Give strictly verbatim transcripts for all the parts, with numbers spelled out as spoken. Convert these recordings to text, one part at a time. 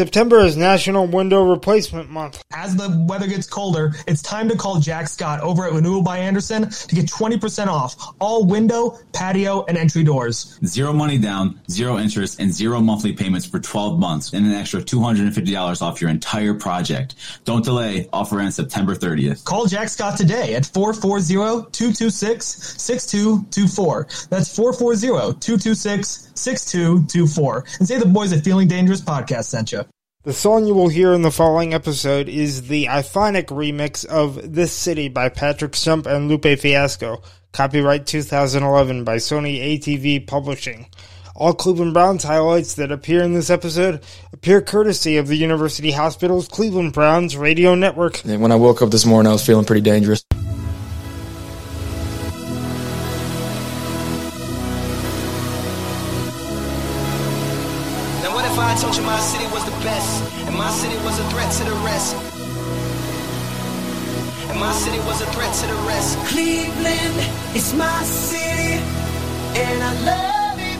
September is National Window Replacement Month. As the weather gets colder, it's time to call Jack Scott over at Renewal by Andersen to get twenty percent off all window, patio, and entry doors. Zero money down, zero interest, and zero monthly payments for twelve months and an extra two hundred fifty dollars off your entire project. Don't delay. Offer ends September thirtieth. Call Jack Scott today at four four zero, two two six, six two two four. That's four four zero, two two six, six two two four. And say the boys at Feeling Dangerous podcast sent you. The song you will hear in the following episode is the iconic remix of This City by Patrick Stump and Lupe Fiasco. Copyright two thousand eleven by Sony A T V Publishing. All Cleveland Browns highlights that appear in this episode appear courtesy of the University Hospital's Cleveland Browns Radio Network. And when I woke up this morning, I was feeling pretty dangerous. Now what if I told you my city was the best, and my city was a threat to the rest? And my city was a threat to the rest. Cleveland is my city, and I love it.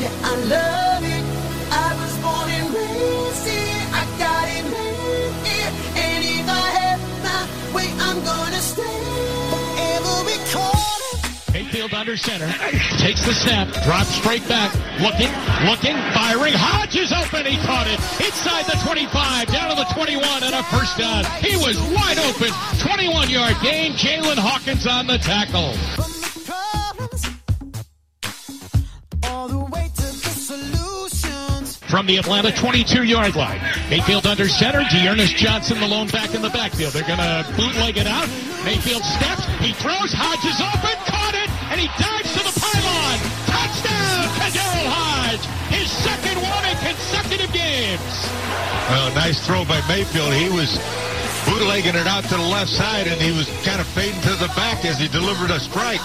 Yeah, I love it. I was born and raised here. I got it made here. And if I have my way, I'm gonna stay forever recorded. Mayfield under center. Takes the snap. Drops straight back. Looking, looking, firing. Hodge is open. He caught it. Inside the twenty-five. Down to the twenty-one and a first down. He was wide open. twenty-one-yard gain. Jalen Hawkins on the tackle. From the Atlanta twenty-two-yard line. Mayfield under center. Dearness Johnson, the lone back in the backfield. They're going to bootleg it out. Mayfield steps. He throws. Hodge is open. Caught it. And he dives to the pylon. Touchdown to Darrell Hodge. His second one in consecutive games. Well, nice throw by Mayfield. He was bootlegging it out to the left side, and he was kind of fading to the back as he delivered a strike.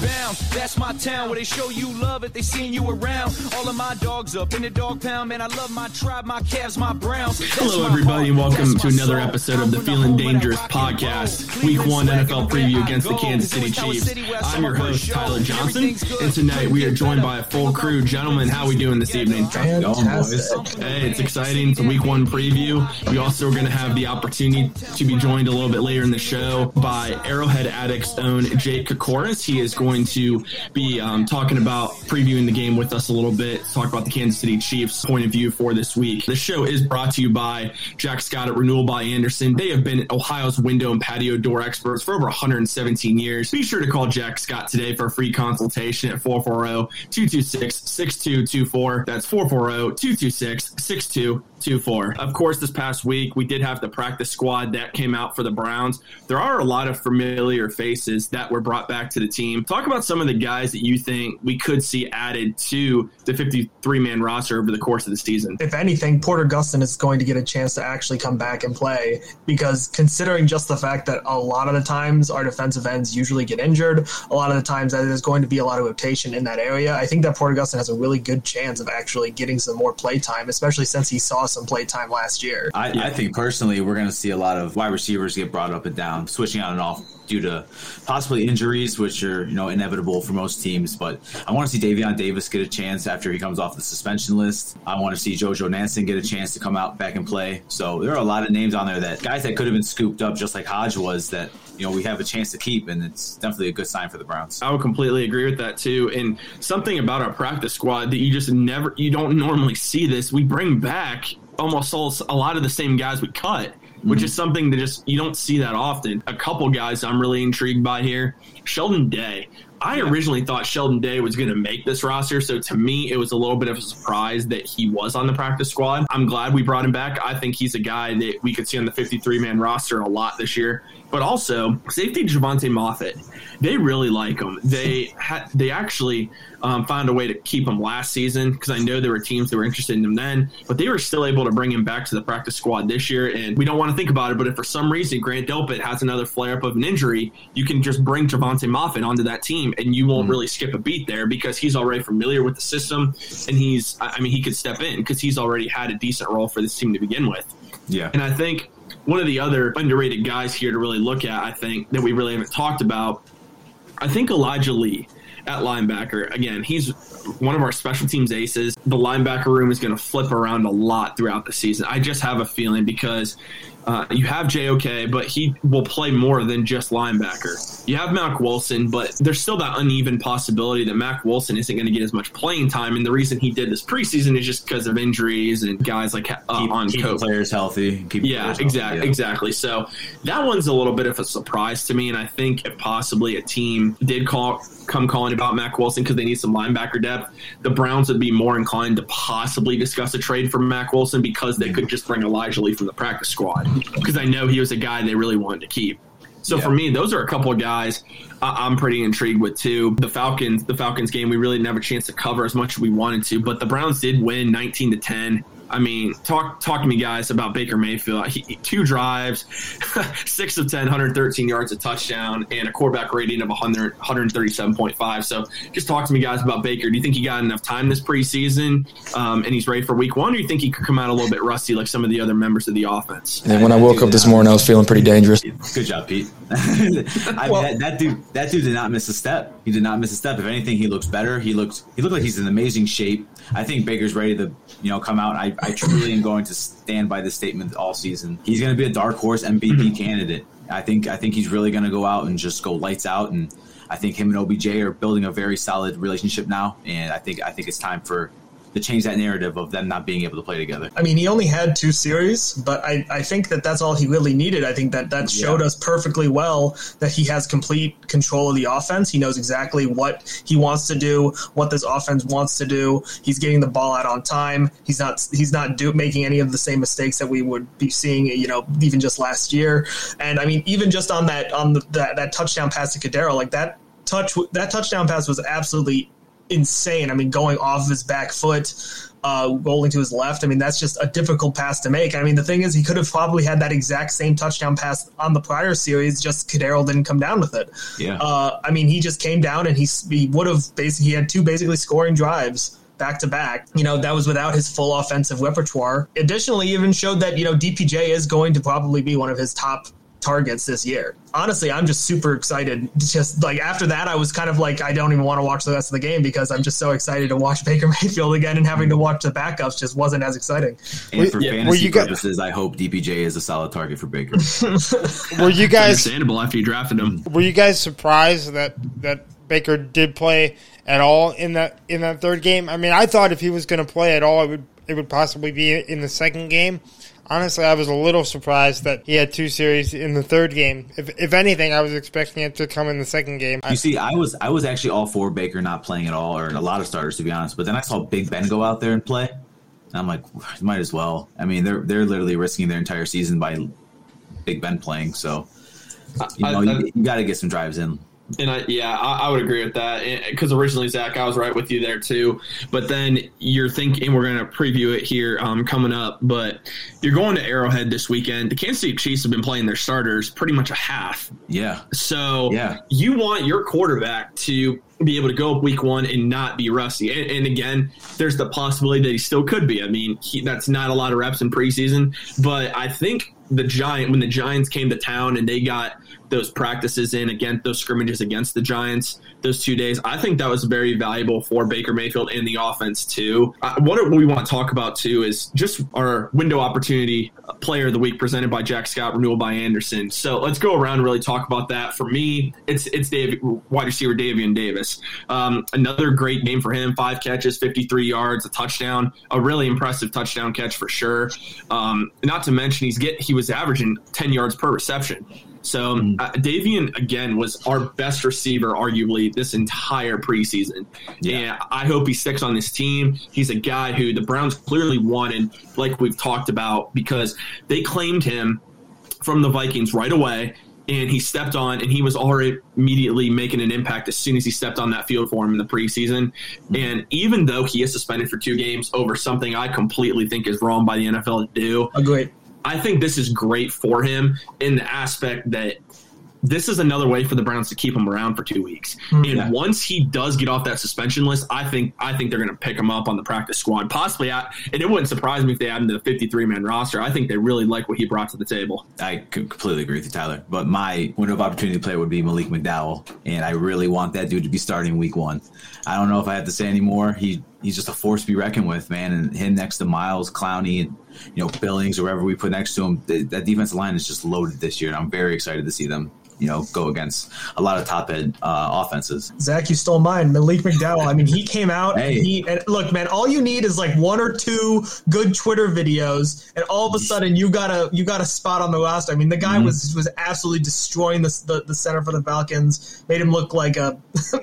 Bound. That's my town where they show you love if they seen you around. All of my dogs up in the dog pound, man. I love my tribe, my calves, my Browns. That's hello, everybody, and welcome to another soul. Episode of the Feeling Dangerous podcast, Week One N F L preview against the Kansas City Chiefs. I'm your host, Tyler Johnson, and tonight we are joined by a full crew. Gentlemen, how are we doing this evening? Fantastic. Hey, it's exciting. It's a Week One preview. We also are going to have the opportunity to be joined a little bit later in the show by Arrowhead Addict's own Jake Kokoris. He is going to be um, talking about previewing the game with us a little bit, talk about the Kansas City Chiefs point of view for this week. The show is brought to you by Jack Scott at Renewal by Andersen. They have been Ohio's window and patio door experts for over one hundred seventeen years. Be sure to call Jack Scott today for a free consultation at four four zero, two two six, six two two four. That's four four zero, two two six, six two two four. Of course, this past week, we did have the practice squad that came out for the Browns. There are a lot of familiar faces that were brought back to the team. Talk about some of the guys that you think we could see added to the fifty-three man roster over the course of the season. If anything, Porter Gustin is going to get a chance to actually come back and play, because considering just the fact that a lot of the times our defensive ends usually get injured, a lot of the times that there's going to be a lot of rotation in that area, I think that Porter Gustin has a really good chance of actually getting some more play time, especially since he saw some play time last year. I, yeah. I think personally we're going to see a lot of wide receivers get brought up and down, switching on and off due to possibly injuries, which are you know inevitable for most teams. But I want to see Davion Davis get a chance after he comes off the suspension list. I want to see JoJo Nansen get a chance to come out back and play. So there are a lot of names on there that guys that could have been scooped up, just like Hodge was, that you know we have a chance to keep, and it's definitely a good sign for the Browns. I would completely agree with that too. And something about our practice squad that you just never, you don't normally see this. We bring back almost all, a lot of the same guys we cut, which mm-hmm. is something that just you don't see that often. A couple guys I'm really intrigued by here. Sheldon Day. I yeah. originally thought Sheldon Day was going to make this roster, so to me it was a little bit of a surprise that he was on the practice squad. I'm glad we brought him back. I think he's a guy that we could see on the fifty-three man roster a lot this year. But also, safety Javante Moffitt, they really like him. They ha- they actually um, found a way to keep him last season, because I know there were teams that were interested in him then, but they were still able to bring him back to the practice squad this year, and we don't want to think about it, but if for some reason Grant Delpit has another flare-up of an injury, you can just bring Javante Moffitt onto that team game, and you won't mm. really skip a beat there because he's already familiar with the system, and he's, I mean, he could step in because he's already had a decent role for this team to begin with. Yeah. And I think one of the other underrated guys here to really look at, I think, that we really haven't talked about, I think Elijah Lee at linebacker. Again, he's one of our special teams aces. The linebacker room is going to flip around a lot throughout the season. I just have a feeling because uh, you have J O K, but he will play more than just linebacker. You have Mack Wilson, but there's still that uneven possibility that Mack Wilson isn't going to get as much playing time. And the reason he did this preseason is just because of injuries and guys like uh, keep, on keep COVID. Players healthy. Keep yeah, players exactly, healthy, yeah, exactly. So that one's a little bit of a surprise to me. And I think if possibly a team did call come calling about Mack Wilson because they need some linebacker depth, the Browns would be more inclined to possibly discuss a trade for Mack Wilson because they could just bring Elijah Lee from the practice squad, because I know he was a guy they really wanted to keep. So yeah. for me, those are a couple of guys I'm pretty intrigued with too. The Falcons, the Falcons game, we really didn't have a chance to cover as much as we wanted to, but the Browns did win nineteen to ten. I mean, talk talk to me, guys, about Baker Mayfield. He, two drives, six of ten, one hundred thirteen yards, a touchdown, and a quarterback rating of one hundred, one thirty-seven point five. So just talk to me, guys, about Baker. Do you think he got enough time this preseason um, and he's ready for week one, or do you think he could come out a little bit rusty like some of the other members of the offense? And when I, I woke up this morning, I was feeling pretty dangerous. Good job, Pete. I, well, that, that dude that dude did not miss a step. He did not miss a step. If anything, he looks better. He looks, he looked like he's in amazing shape. I think Baker's ready to, you know, come out. I, I truly am going to stand by this statement all season. He's going to be a dark horse M V P candidate. I think I think he's really going to go out and just go lights out. And I think him and O B J are building a very solid relationship now. And I think I think it's time for to change that narrative of them not being able to play together. I mean, he only had two series, but I, I think that that's all he really needed. I think that that showed yeah. us perfectly well that he has complete control of the offense. He knows exactly what he wants to do, what this offense wants to do. He's getting the ball out on time. He's not he's not do, making any of the same mistakes that we would be seeing, you know, even just last year. And I mean, even just on that on the, that, that touchdown pass to Cadero, like that touch that touchdown pass was absolutely insane. I mean, going off his back foot, uh, rolling to his left. I mean, that's just a difficult pass to make. I mean, the thing is, he could have probably had that exact same touchdown pass on the prior series, just Cadero didn't come down with it. Yeah. Uh, I mean, he just came down and he, he would have basically, he had two basically scoring drives back to back. You know, that was without his full offensive repertoire. Additionally, even showed that, you know, D P J is going to probably be one of his top targets this year. Honestly, I'm just super excited. Just like after that, I was kind of like, I don't even want to watch the rest of the game because I'm just so excited to watch Baker Mayfield again, and having to watch the backups just wasn't as exciting. And for yeah, fantasy purposes, got- I hope D P J is a solid target for Baker. Were you guys it's understandable after you drafted him? Were you guys surprised that that Baker did play at all in that in that third game? I mean, I thought if he was going to play at all, it would it would possibly be in the second game. Honestly, I was a little surprised that he had two series in the third game. If if anything, I was expecting it to come in the second game. You see, I was I was actually all for Baker not playing at all, or a lot of starters, to be honest. But then I saw Big Ben go out there and play, and I'm like, might as well. I mean, they're they're literally risking their entire season by Big Ben playing. So, you know, I, I, you, you got to get some drives in. And I, yeah, I, I would agree with that, because originally, Zach, I was right with you there too. But then you're thinking, we're going to preview it here um, coming up, but you're going to Arrowhead this weekend. The Kansas City Chiefs have been playing their starters pretty much a half. Yeah. So yeah. you want your quarterback to be able to go up week one and not be rusty. And, and again, there's the possibility that he still could be. I mean, he, that's not a lot of reps in preseason, but I think the Giant when the Giants came to town and they got those practices in, again, those scrimmages against the Giants, those two days, I think that was very valuable for Baker Mayfield and the offense too. Uh, what we want to talk about too is just our window opportunity player of the week presented by Jack Scott, Renewal by Andersen. So let's go around and really talk about that. For me, it's it's Dave, wide receiver Davion Davis. Um, another great game for him, five catches, fifty-three yards, a touchdown, a really impressive touchdown catch for sure. Um, not to mention he's get he was averaging ten yards per reception. So uh, Davion, again, was our best receiver, arguably, this entire preseason. Yeah. And I hope he sticks on this team. He's a guy who the Browns clearly wanted, like we've talked about, because they claimed him from the Vikings right away, and he stepped on, and he was already immediately making an impact as soon as he stepped on that field for him in the preseason. Mm-hmm. And even though he is suspended for two games over something I completely think is wrong by the N F L to do, agreed. I think this is great for him in the aspect that this is another way for the Browns to keep him around for two weeks. Mm-hmm. And once he does get off that suspension list, I think I think they're going to pick him up on the practice squad, possibly. At, and it wouldn't surprise me if they add him to the fifty-three man roster. I think they really like what he brought to the table. I completely agree with you, Tyler. But my window of opportunity to play would be Malik McDowell, and I really want that dude to be starting week one. I don't know if I have to say anymore. He he's just a force to be reckoned with, man. And him next to Miles, Clowney, and you know Billings, or whoever we put next to him, th- that defensive line is just loaded this year, and I'm very excited to see them. You know, go against a lot of top end uh, offenses. Zach, you stole mine. Malik McDowell. I mean, he came out. Hey. and, he, and look, man, all you need is like one or two good Twitter videos, and all of a sudden you got a you got a spot on the roster. I mean, the guy mm-hmm. was was absolutely destroying the, the the center for the Falcons. Made him look like a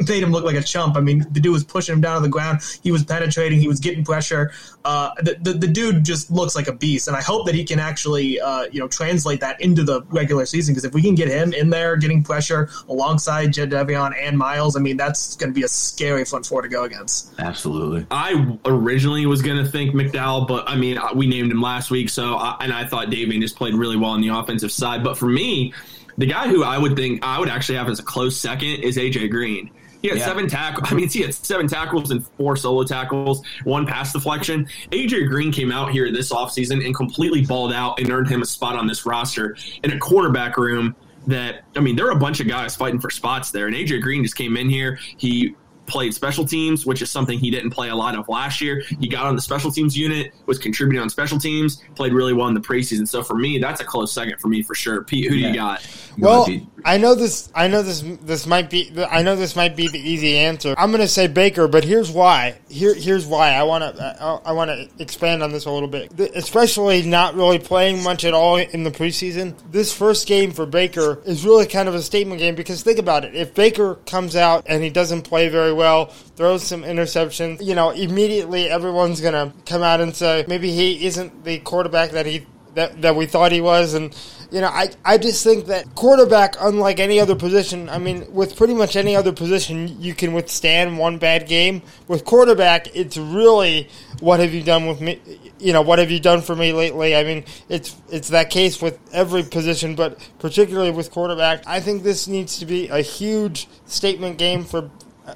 made him look like a chump. I mean, the dude was pushing him down to the ground. He was penetrating. He was getting pressure. Uh, the, the the dude just looks like a beast, and I hope that he can actually uh, you know translate that into the regular season, because if we can get him in there, getting pressure alongside Jed Devion and Miles, I mean, that's going to be a scary front four to go against. Absolutely. I originally was going to think McDowell, but I mean, we named him last week, so I, and I thought Davion just played really well on the offensive side. But for me, the guy who I would think I would actually have as a close second is A J Green. He had yeah. seven tackles. I mean, he had seven tackles and four solo tackles, one pass deflection. A J Green came out here this offseason and completely balled out and earned him a spot on this roster in a cornerback room. That, I mean, there are a bunch of guys fighting for spots there, and A J Green just came in here. He played special teams, which is something he didn't play a lot of last year. He got on the special teams unit, was contributing on special teams, played really well in the preseason. So for me, that's a close second for me for sure. Pete, who yeah. do you got? Well, you know, I know this. I know this. This might be. I know this might be the easy answer. I'm going to say Baker, but here's why. Here, here's why. I want to. I want to expand on this a little bit, especially not really playing much at all in the preseason. This first game for Baker is really kind of a statement game, because think about it. If Baker comes out and he doesn't play very well, well, throws some interceptions, you know, immediately everyone's going to come out and say, maybe he isn't the quarterback that he that, that we thought he was. And, you know, I, I just think that quarterback, unlike any other position, I mean, with pretty much any other position, you can withstand one bad game. With quarterback, it's really, what have you done with me? You know, what have you done for me lately? I mean, it's it's that case with every position, but particularly with quarterback. I think this needs to be a huge statement game for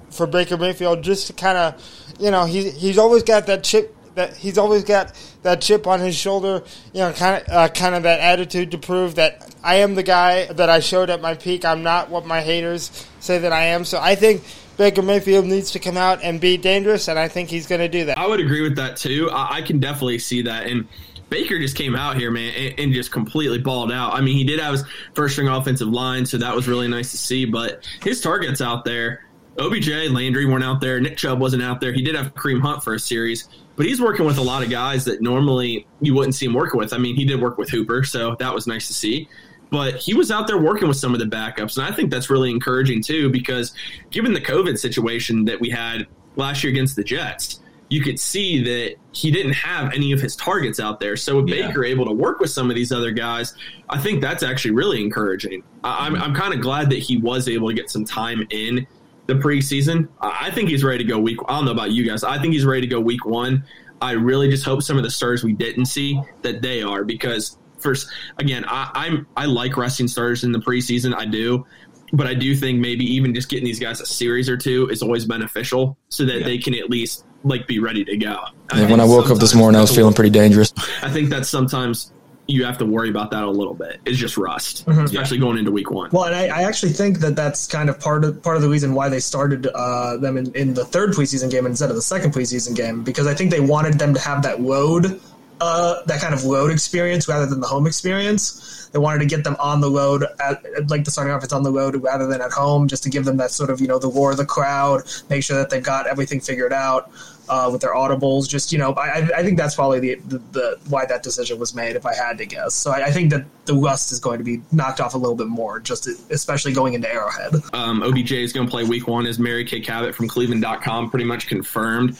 for Baker Mayfield, just to kind of, you know, he's he's always got that chip that he's always got that chip on his shoulder, you know, kind of uh, kind of that attitude to prove that I am the guy that I showed at my peak. I'm not what my haters say that I am. So I think Baker Mayfield needs to come out and be dangerous, and I think he's going to do that. I would agree with that too. I, I can definitely see that. And Baker just came out here, man, and, and just completely balled out. I mean, he did have his first string offensive line, so that was really nice to see. But his targets out there, O B J, Landry weren't out there. Nick Chubb wasn't out there. He did have Kareem Hunt for a series, but he's working with a lot of guys that normally you wouldn't see him working with. I mean, he did work with Hooper, so that was nice to see. But he was out there working with some of the backups, and I think that's really encouraging too, because given the COVID situation that we had last year against the Jets, you could see that he didn't have any of his targets out there. So with yeah. Baker able to work with some of these other guys, I think that's actually really encouraging. I, I'm, I'm kind of glad that he was able to get some time in the preseason. I think he's ready to go week. I don't know about you guys. I think he's ready to go week one. I really just hope some of the stars we didn't see that they are, because first, again, I, I'm I like resting starters in the preseason. I do, but I do think maybe even just getting these guys a series or two is always beneficial, so that yeah. they can at least like be ready to go. I yeah, when I woke up this morning, I was feeling pretty dangerous. I think that's sometimes you have to worry about that a little bit. It's just rust, mm-hmm. especially going into week one. Well, and I, I actually think that that's kind of part of part of the reason why they started uh, them in, in the third preseason game instead of the second preseason game, because I think they wanted them to have that road, uh, that kind of road experience rather than the home experience. They wanted to get them on the road, at, like the starting offense on the road rather than at home, just to give them that sort of, you know, the roar of the crowd, make sure that they've got everything figured out. Uh, with their audibles, just, you know, I, I think that's probably the, the, the why that decision was made, if I had to guess. So I, I think that the rust is going to be knocked off a little bit more, just to, especially going into Arrowhead. Um, O B J is going to play week one, as Mary Kay Cabot from Cleveland dot com pretty much confirmed.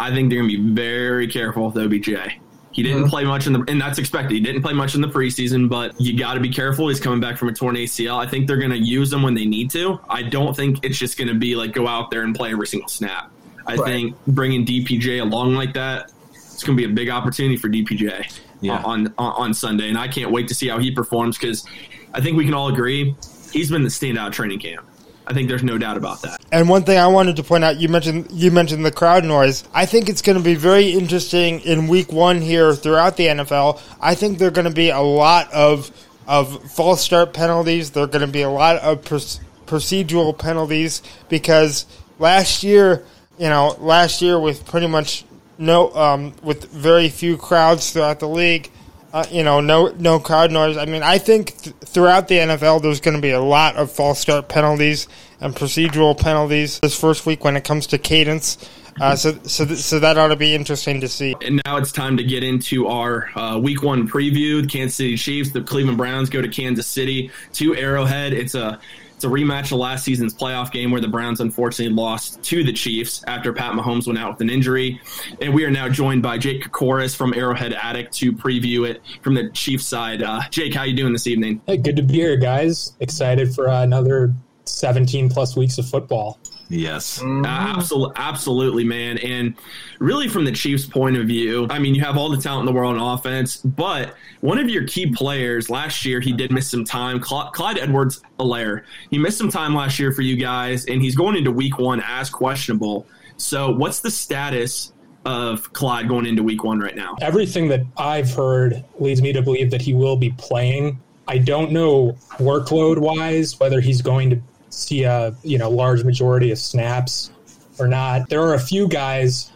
I think they're going to be very careful with O B J. He didn't mm-hmm. play much in the, and that's expected. He didn't play much in the preseason, but you got to be careful. He's coming back from a torn A C L. I think they're going to use him when they need to. I don't think it's just going to be like go out there and play every single snap. I right. think bringing D P J along like that, it's going to be a big opportunity for D P J yeah. on, on on Sunday, and I can't wait to see how he performs, because I think we can all agree he's been the standout training camp. I think there's no doubt about that. And one thing I wanted to point out, you mentioned you mentioned the crowd noise. I think it's going to be very interesting in week one here throughout the N F L. I think there are going to be a lot of of false start penalties. There are going to be a lot of per, procedural penalties because last year, you know, last year with pretty much no, um, with very few crowds throughout the league, Uh, you know, no no crowd noise. I mean, I think th- throughout the N F L there's going to be a lot of false start penalties and procedural penalties this first week when it comes to cadence. Uh, so so th- so that ought to be interesting to see. And now it's time to get into our uh, week one preview. The Kansas City Chiefs, the Cleveland Browns go to Kansas City to Arrowhead. It's a It's a rematch of last season's playoff game where the Browns unfortunately lost to the Chiefs after Pat Mahomes went out with an injury. And we are now joined by Jake Kokoris from Arrowhead Addict to preview it from the Chiefs side. Uh, Jake, how you doing this evening? Hey, good to be here, guys. Excited for uh, another seventeen-plus weeks of football. Yes. Mm-hmm. Uh, absol- absolutely, man. And really from the Chiefs' point of view, I mean, you have all the talent in the world on offense, but one of your key players last year, he did miss some time, Cl- Clyde Edwards-Helaire. He missed some time last year for you guys, and he's going into week one as questionable. So what's the status of Clyde going into week one right now? Everything that I've heard leads me to believe that he will be playing. I don't know workload-wise whether he's going to see a you know large majority of snaps or not. There are a few guys,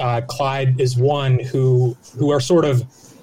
uh, Clyde is one, who who are sort of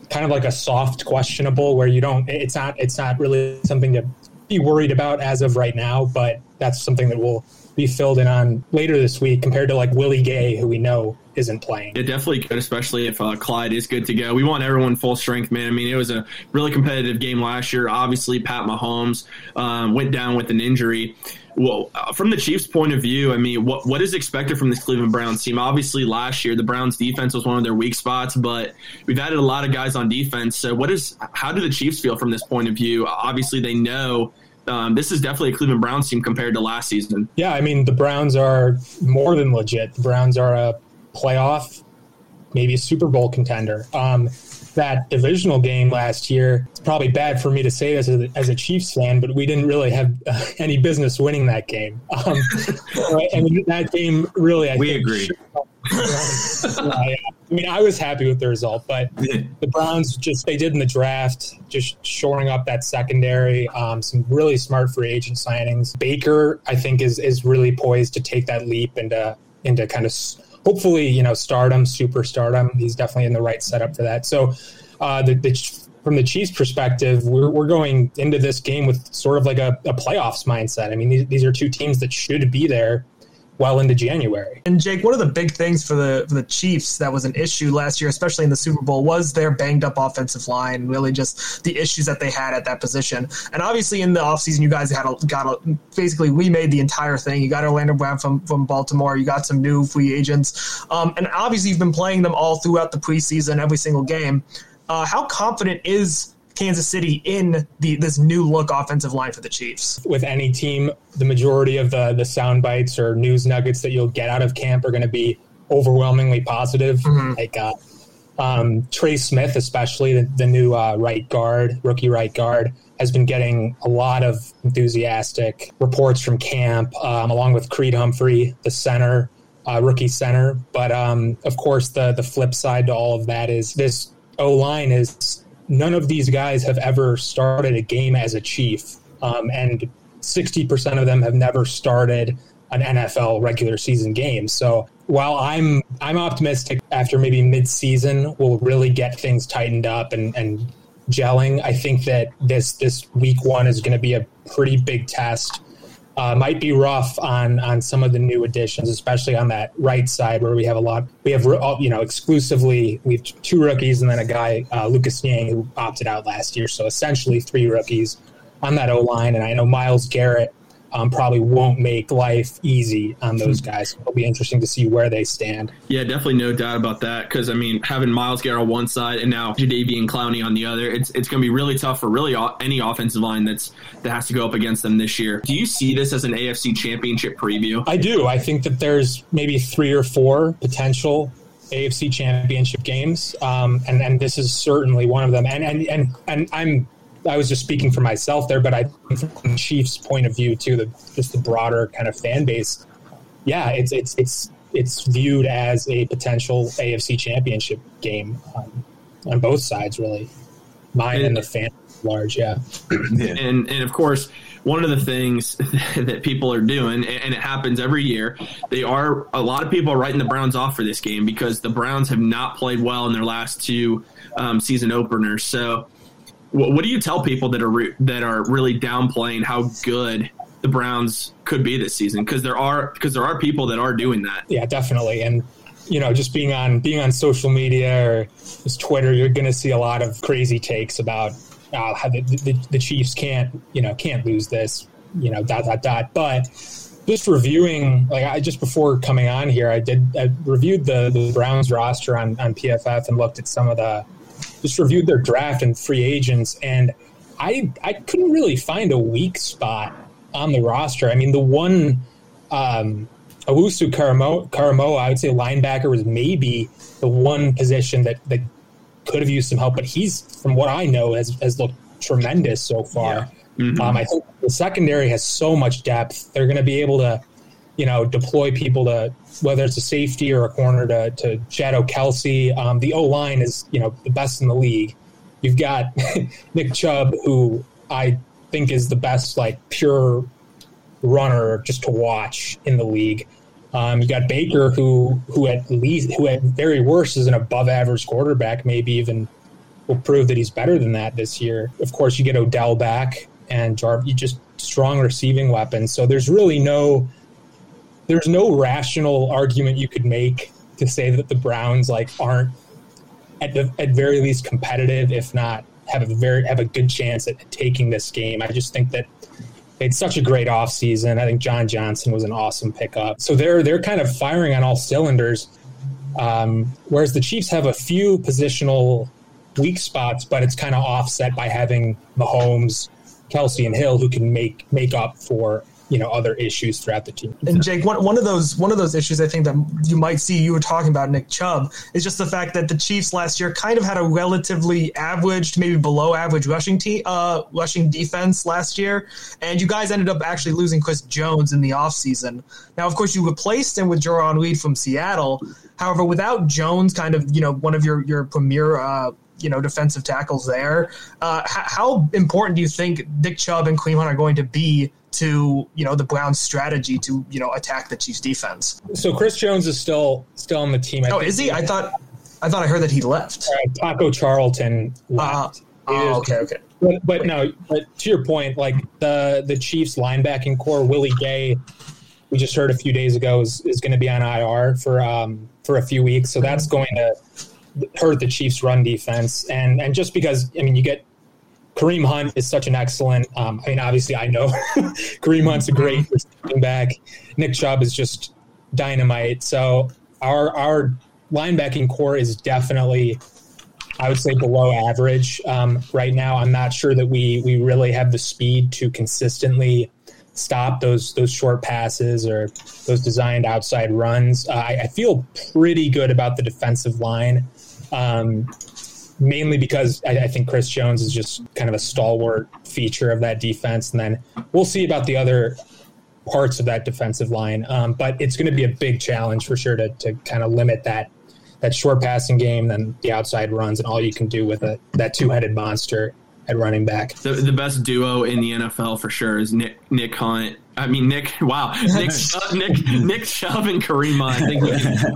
kind of like a soft questionable where you don't it's not it's not really something to be worried about as of right now, but that's something that will be filled in on later this week compared to like Willie Gay, who we know isn't playing. It definitely could, especially if uh, Clyde is good to go. We want everyone full strength, man. I mean, it was a really competitive game last year. Obviously, Pat Mahomes um, went down with an injury. Well, uh, from the Chiefs' point of view, I mean, what what is expected from this Cleveland Browns team? Obviously, last year the Browns' defense was one of their weak spots, but we've added a lot of guys on defense. So, what is how do the Chiefs feel from this point of view? Obviously, they know. Um, this is definitely a Cleveland Browns team compared to last season. Yeah, I mean, the Browns are more than legit. The Browns are a playoff, maybe a Super Bowl contender. Um, that divisional game last year, it's probably bad for me to say this as a, as a Chiefs fan, but we didn't really have uh, any business winning that game. Um, I mean, that game really, I we think. We agree. I mean, I was happy with the result, but the Browns just, they did in the draft, just shoring up that secondary, um, some really smart free agent signings. Baker, I think, is is really poised to take that leap into, into kind of hopefully, you know, stardom, super stardom. He's definitely in the right setup for that. So uh, the, the from the Chiefs' perspective, we're, we're going into this game with sort of like a, a playoffs mindset. I mean, these, these are two teams that should be there well into January. And Jake, one of the big things for the for the Chiefs that was an issue last year, especially in the Super Bowl, was their banged up offensive line, really just the issues that they had at that position. And obviously in the offseason, you guys had a, got a, basically remade the entire thing. You got Orlando Brown from, from Baltimore. You got some new free agents. Um, and obviously you've been playing them all throughout the preseason, every single game. Uh, how confident is Kansas City in the this new look offensive line for the Chiefs? With any team, the majority of the the sound bites or news nuggets that you'll get out of camp are going to be overwhelmingly positive. Mm-hmm. Like uh, um, Trey Smith, especially the, the new uh, right guard, rookie right guard, has been getting a lot of enthusiastic reports from camp, um, along with Creed Humphrey, the center, uh, rookie center. But um, of course, the the flip side to all of that is this O line is. None of these guys have ever started a game as a Chief, um, and sixty percent of them have never started an N F L regular season game. So while I'm I'm optimistic after maybe mid-season, we'll really get things tightened up and, and gelling, I think that this this week one is going to be a pretty big test. Uh, might be rough on on some of the new additions, especially on that right side where we have a lot. We have, you know, exclusively we have two rookies and then a guy, uh, Lucas Nyang, who opted out last year. So essentially three rookies on that O-line. And I know Myles Garrett um, probably won't make life easy on those guys. It'll be interesting to see where they stand. Yeah, definitely no doubt about that. Because, I mean, having Myles Garrett on one side and now Jadeveon Clowney on the other, it's it's going to be really tough for really any offensive line that's that has to go up against them this year. Do you see this as an A F C championship preview? I do. I think that there's maybe three or four potential A F C championship games. Um, and, and this is certainly one of them. And, and, and, and I'm I was just speaking for myself there, but I think from the Chiefs' point of view too, the just the broader kind of fan base, yeah, it's it's it's it's viewed as a potential A F C Championship game um, on both sides, really. Mine and, and the fan large, yeah. And and of course, one of the things that people are doing, and it happens every year, they are a lot of people are writing the Browns off for this game because the Browns have not played well in their last two um, season openers. So, what do you tell people that are re- that are really downplaying how good the Browns could be this season? Because there are because there are people that are doing that. Yeah, definitely. And you know, just being on being on social media or just Twitter, you're going to see a lot of crazy takes about uh, how the, the the Chiefs can't you know can't lose this, you know, dot dot dot. But just reviewing, like I just before coming on here, I did I reviewed the the Browns roster on on P F F and looked at some of the. Just reviewed their draft and free agents, and I I couldn't really find a weak spot on the roster. I mean, the one um, Owusu Karamoa, I would say linebacker, was maybe the one position that, that could have used some help, but he's, from what I know, has, has looked tremendous so far. Yeah. Mm-hmm. Um, I think the secondary has so much depth. They're going to be able to, you know, deploy people to whether it's a safety or a corner to, to shadow Kelce. Um, the O line is, you know, the best in the league. You've got Nick Chubb, who I think is the best, like, pure runner just to watch in the league. Um, you got Baker, who who at least, who at very worst is an above average quarterback, maybe even will prove that he's better than that this year. Of course, you get Odell back and Jar- you just strong receiving weapons. So there's really no. There's no rational argument you could make to say that the Browns like aren't at the at very least competitive, if not have a very have a good chance at taking this game. I just think that they had such a great offseason. I think John Johnson was an awesome pickup. So they're they're kind of firing on all cylinders. Um, whereas the Chiefs have a few positional weak spots, but it's kind of offset by having Mahomes, Kelce, and Hill who can make make up for you know, other issues throughout the team. And Jake, one, one of those one of those issues I think that you might see, you were talking about Nick Chubb, is just the fact that the Chiefs last year kind of had a relatively average, maybe below average rushing te- uh, rushing defense last year, and you guys ended up actually losing Chris Jones in the offseason. Now, of course, you replaced him with Jaron Reed from Seattle. However, without Jones, kind of, you know, one of your, your premier uh you know, defensive tackles there. Uh, h- how important do you think Nick Chubb and Kareem Hunt are going to be to, you know, the Browns' strategy to, you know, attack the Chiefs' defense? So Chris Jones is still still on the team. I oh, think is he? I thought I thought I heard that he left. Uh, Taco Charlton left. Uh, oh, okay, okay. But, but no, but to your point, like the, the Chiefs' linebacking core, Willie Gay, we just heard a few days ago, is, is going to be on I R for um for a few weeks. So that's going to hurt the Chiefs' run defense. And and just because, I mean, you get Kareem Hunt is such an excellent, um, I mean, obviously I know Kareem Hunt's a great receiving back. Nick Chubb is just dynamite. So our our linebacking core is definitely, I would say, below average um, right now. I'm not sure that we we really have the speed to consistently stop those those short passes or those designed outside runs. Uh, I, I feel pretty good about the defensive line. Um, mainly because I, I think Chris Jones is just kind of a stalwart feature of that defense. And then we'll see about the other parts of that defensive line. Um, but it's going to be a big challenge for sure to, to kind of limit that, that short passing game and the outside runs and all you can do with a, that two-headed monster at running back. The, the best duo in the N F L for sure is Nick, Nick Hunt. I mean, Nick, wow, Nick, Chubb, Nick, Nick Chubb and Kareem Hunt. I think,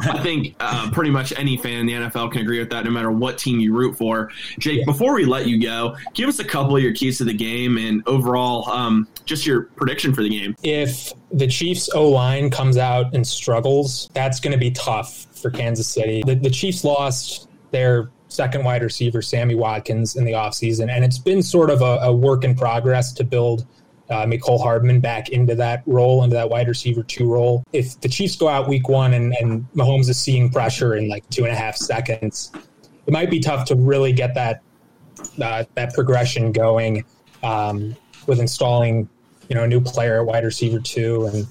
I think uh, pretty much any fan in the N F L can agree with that, no matter what team you root for. Jake, yeah. Before we let you go, give us a couple of your keys to the game and overall um, just your prediction for the game. If the Chiefs' O-line comes out and struggles, that's going to be tough for Kansas City. The, the Chiefs lost their second wide receiver, Sammy Watkins, in the offseason, and it's been sort of a, a work in progress to build Uh, Mecole Hardman back into that role, into that wide receiver two role. If the Chiefs go out week one and, and Mahomes is seeing pressure in like two and a half seconds, it might be tough to really get that uh, that progression going um, with installing, you know, a new player at wide receiver two and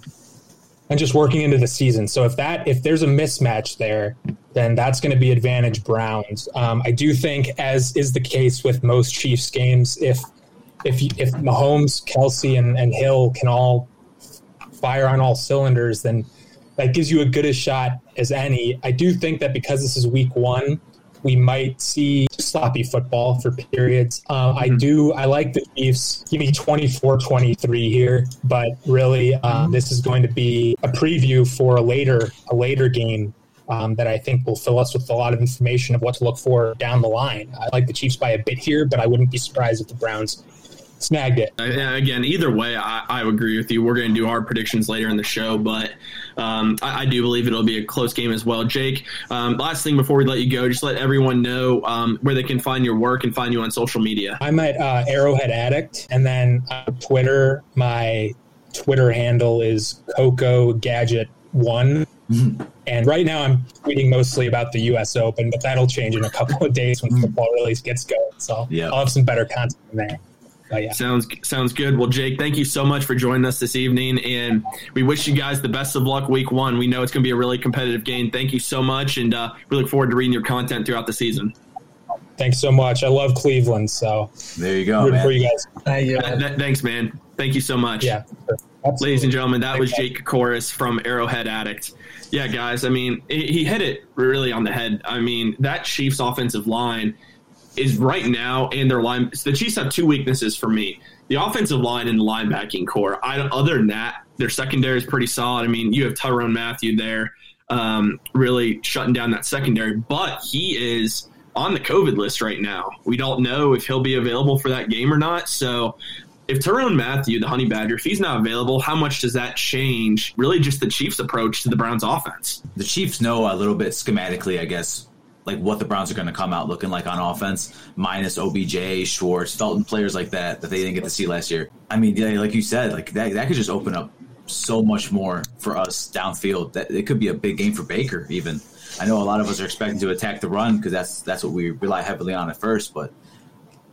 and just working into the season. So if that if there's a mismatch there, then that's going to be advantage Browns. Um, I do think, as is the case with most Chiefs games, if if you, if Mahomes, Kelce, and, and Hill can all fire on all cylinders, then that gives you a good a shot as any. I do think that because this is week one, we might see sloppy football for periods. Um, I do. I like the Chiefs. Give me twenty-four twenty-three here, but really, um, this is going to be a preview for a later, a later game um, that I think will fill us with a lot of information of what to look for down the line. I like the Chiefs by a bit here, but I wouldn't be surprised if the Browns snagged it. Again, either way, I, I agree with you. We're going to do our predictions later in the show, but um, I, I do believe it'll be a close game as well. Jake, um, last thing before we let you go, just let everyone know um, where they can find your work and find you on social media. I'm at uh, Arrowhead Addict, and then on Twitter, my Twitter handle is Coco Gadget one. Mm-hmm. And right now I'm tweeting mostly about the U S Open, but that'll change in a couple of days when football really gets going. So yep. I'll have some better content in there. Oh, yeah. Sounds sounds good. Well, Jake, thank you so much for joining us this evening, and we wish you guys the best of luck week one. We know it's going to be a really competitive game. Thank you so much, and uh, we look forward to reading your content throughout the season. Thanks so much. I love Cleveland, so there you go, man. For you guys. Thank you. That, that, thanks, man. Thank you so much. Yeah, absolutely. Ladies and gentlemen, that was Jake Kokoris from Arrowhead Addict. Yeah, guys, I mean, he hit it really on the head. I mean, that Chiefs offensive line is right now, and their line. So the Chiefs have two weaknesses for me: the offensive line and the linebacking core. I, other than that, their secondary is pretty solid. I mean, you have Tyron Matthew there, um, really shutting down that secondary. But he is on the COVID list right now. We don't know if he'll be available for that game or not. So, if Tyron Matthew, the Honey Badger, if he's not available, how much does that change? Really, just the Chiefs' approach to the Browns' offense. The Chiefs know a little bit schematically, I guess, like what the Browns are going to come out looking like on offense, minus O B J, Schwartz, Felton, players like that that they didn't get to see last year. I mean, yeah, like you said, like that that could just open up so much more for us downfield. That it could be a big game for Baker even. I know a lot of us are expecting to attack the run because that's that's what we rely heavily on at first. But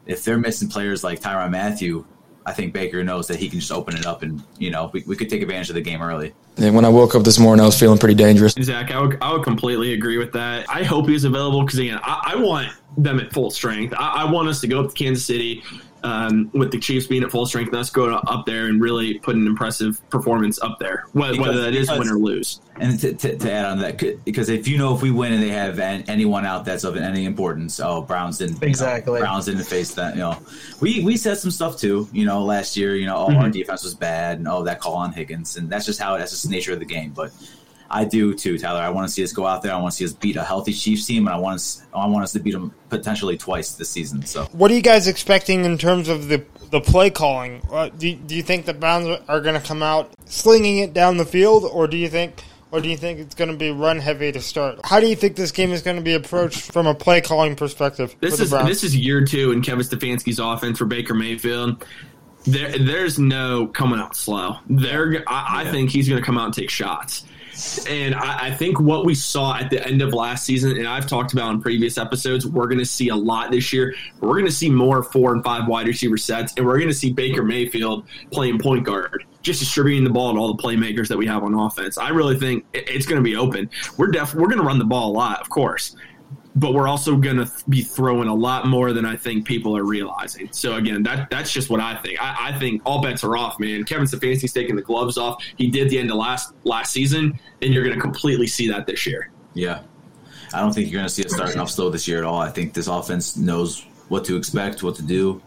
if they're missing players like Tyron Matthew, I think Baker knows that he can just open it up and, you know, we, we could take advantage of the game early. And when I woke up this morning, I was feeling pretty dangerous. Zach, I would, I would completely agree with that. I hope he's available because, again, I, I want them at full strength. I, I want us to go up to Kansas City um, with the Chiefs being at full strength and us go up there and really put an impressive performance up there, whether, because, whether that is because, win or lose. And to, to, to add on that, because if you know if we win and they have anyone out that's of any importance, oh, Browns didn't exactly you know, Browns didn't face that. You know, we we said some stuff too. You know, last year, you know, oh, mm-hmm. our defense was bad, and oh, that call on Higgins, and that's just how that's just the nature of the game. But I do too, Tyler. I want to see us go out there. I want to see us beat a healthy Chiefs team, and I want us I want us to beat them potentially twice this season. So, what are you guys expecting in terms of the the play calling? Uh, do do you think the Browns are going to come out slinging it down the field, or do you think? Or do you think it's going to be run heavy to start? How do you think this game is going to be approached from a play calling perspective? This is this is year two in Kevin Stefanski's offense for Baker Mayfield. There, there's no coming out slow. There, I, yeah. I think he's going to come out and take shots. And I, I think what we saw at the end of last season, and I've talked about in previous episodes, we're going to see a lot this year. We're going to see more four and five wide receiver sets, and we're going to see Baker Mayfield playing point guard, just distributing the ball to all the playmakers that we have on offense. I really think it's going to be open. We're def- we're going to run the ball a lot, of course, but we're also going to th- be throwing a lot more than I think people are realizing. So, again, that that's just what I think. I, I think all bets are off, man. Kevin Stefanski's taking the gloves off. He did the end of last last season, and you're going to completely see that this year. Yeah. I don't think you're going to see it starting off slow this year at all. I think this offense knows what to expect, what to do.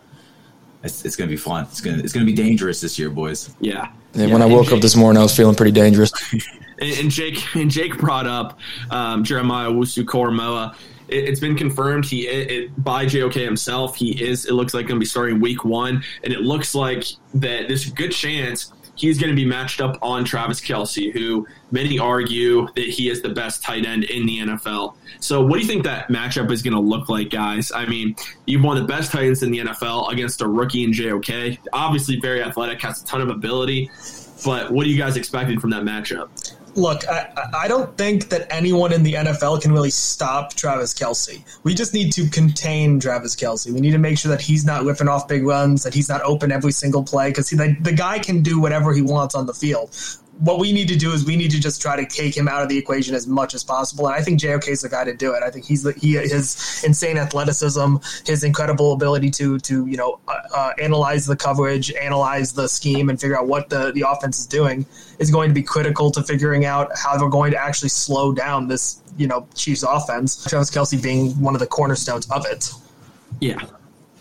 It's, it's going to be fun. It's going to it's going to be dangerous this year, boys. Yeah. And yeah, when I woke Jake, up this morning, I was feeling pretty dangerous. and, and Jake and Jake brought up um, Jeremiah Owusu-Koramoah. It, it's been confirmed he it, it, by J O K himself. He is. It looks like going to be starting week one, and it looks like that there's a good chance he's going to be matched up on Travis Kelce, who many argue that he is the best tight end in the N F L. So what do you think that matchup is going to look like, guys? I mean, you've won the best tight ends in the N F L against a rookie in J O K. Obviously very athletic, has a ton of ability. But what are you guys expecting from that matchup? Look, I, I don't think that anyone in the N F L can really stop Travis Kelce. We just need to contain Travis Kelce. We need to make sure that he's not whiffing off big runs, that he's not open every single play, because the, the guy can do whatever he wants on the field. what we need to do is we need to just try to take him out of the equation as much as possible. And I think J O K is the guy to do it. I think he's the, he his insane athleticism, his incredible ability to to you know uh, uh, analyze the coverage, analyze the scheme, and figure out what the, the offense is doing is going to be critical to figuring out how they're going to actually slow down this you know Chiefs offense. Travis Kelce being one of the cornerstones of it. Yeah.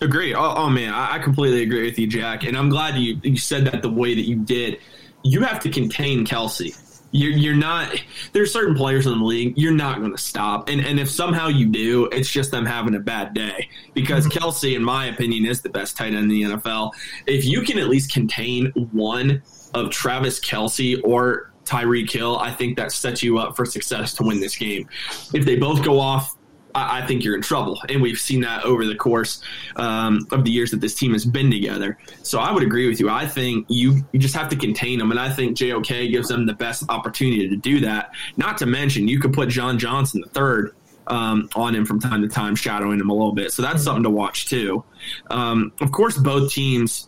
Agree. Oh, oh man, I, I completely agree with you, Jack. And I'm glad you, you said that the way that you did. You have to contain Kelce. You're, you're not – there's certain players in the league you're not going to stop. And and if somehow you do, it's just them having a bad day because Kelce, in my opinion, is the best tight end in the N F L. If you can at least contain one of Travis Kelce or Tyreek Hill, I think that sets you up for success to win this game. If they both go off, I think you're in trouble, and we've seen that over the course um, of the years that this team has been together. So I would agree with you. I think you, you just have to contain them, and I think J O K gives them the best opportunity to do that. Not to mention, you could put John Johnson the third um, on him from time to time, shadowing him a little bit. So that's something to watch too. Um, of course, both teams